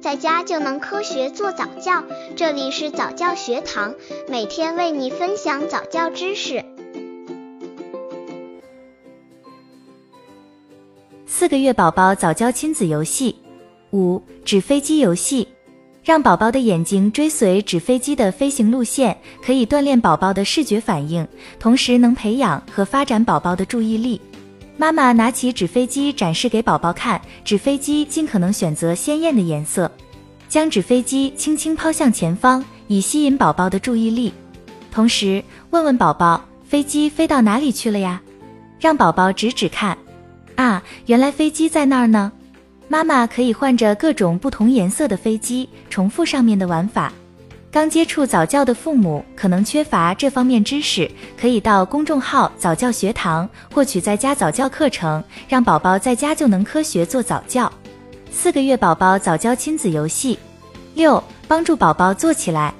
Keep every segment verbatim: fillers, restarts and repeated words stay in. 在家就能科学做早教。这里是早教学堂，每天为你分享早教知识。四个月宝宝早教亲子游戏。五、纸飞机游戏。让宝宝的眼睛追随纸飞机的飞行路线，可以锻炼宝宝的视觉反应，同时能培养和发展宝宝的注意力。妈妈拿起纸飞机展示给宝宝看，纸飞机尽可能选择鲜艳的颜色，将纸飞机轻轻抛向前方，以吸引宝宝的注意力。同时，问问宝宝，飞机飞到哪里去了呀？让宝宝指指看，啊，原来飞机在那儿呢。妈妈可以换着各种不同颜色的飞机，重复上面的玩法。刚接触早教的父母可能缺乏这方面知识，可以到公众号早教学堂获取在家早教课程，让宝宝在家就能科学做早教。四个月宝宝早教亲子游戏。六、帮助宝宝坐起来。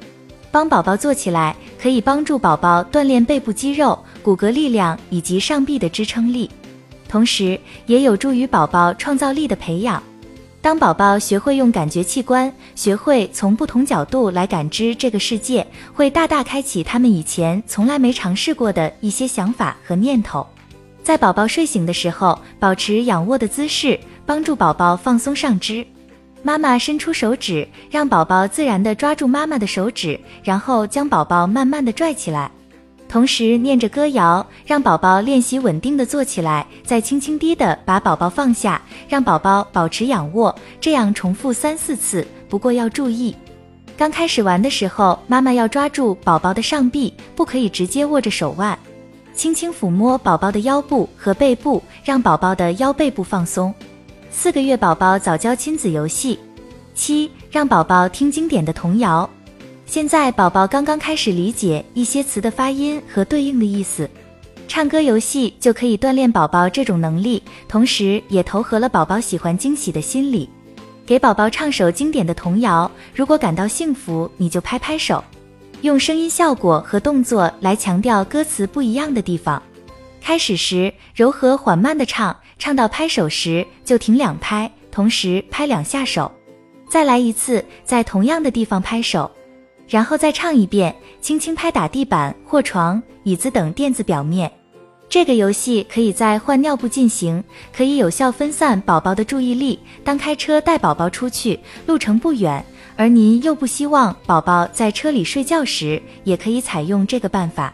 帮宝宝坐起来可以帮助宝宝锻炼背部肌肉、骨骼力量以及上臂的支撑力，同时也有助于宝宝创造力的培养。当宝宝学会用感觉器官，学会从不同角度来感知这个世界，会大大开启他们以前从来没尝试过的一些想法和念头。在宝宝睡醒的时候，保持仰卧的姿势，帮助宝宝放松上肢。妈妈伸出手指，让宝宝自然地抓住妈妈的手指，然后将宝宝慢慢地拽起来。同时念着歌谣，让宝宝练习稳定地坐起来，再轻轻地地把宝宝放下，让宝宝保持仰卧，这样重复三四次，不过要注意，刚开始玩的时候，妈妈要抓住宝宝的上臂，不可以直接握着手腕，轻轻抚摸宝宝的腰部和背部，让宝宝的腰背部放松。四个月宝宝早教亲子游戏。七、让宝宝听经典的童谣。现在宝宝刚刚开始理解一些词的发音和对应的意思，唱歌游戏就可以锻炼宝宝这种能力，同时也投合了宝宝喜欢惊喜的心理。给宝宝唱首经典的童谣，如果感到幸福，你就拍拍手，用声音效果和动作来强调歌词不一样的地方。开始时柔和缓慢地唱，唱到拍手时就停两拍，同时拍两下手，再来一次，在同样的地方拍手，然后再唱一遍，轻轻拍打地板或床、椅子等垫子表面。这个游戏可以在换尿布进行，可以有效分散宝宝的注意力。当开车带宝宝出去，路程不远，而您又不希望宝宝在车里睡觉时，也可以采用这个办法。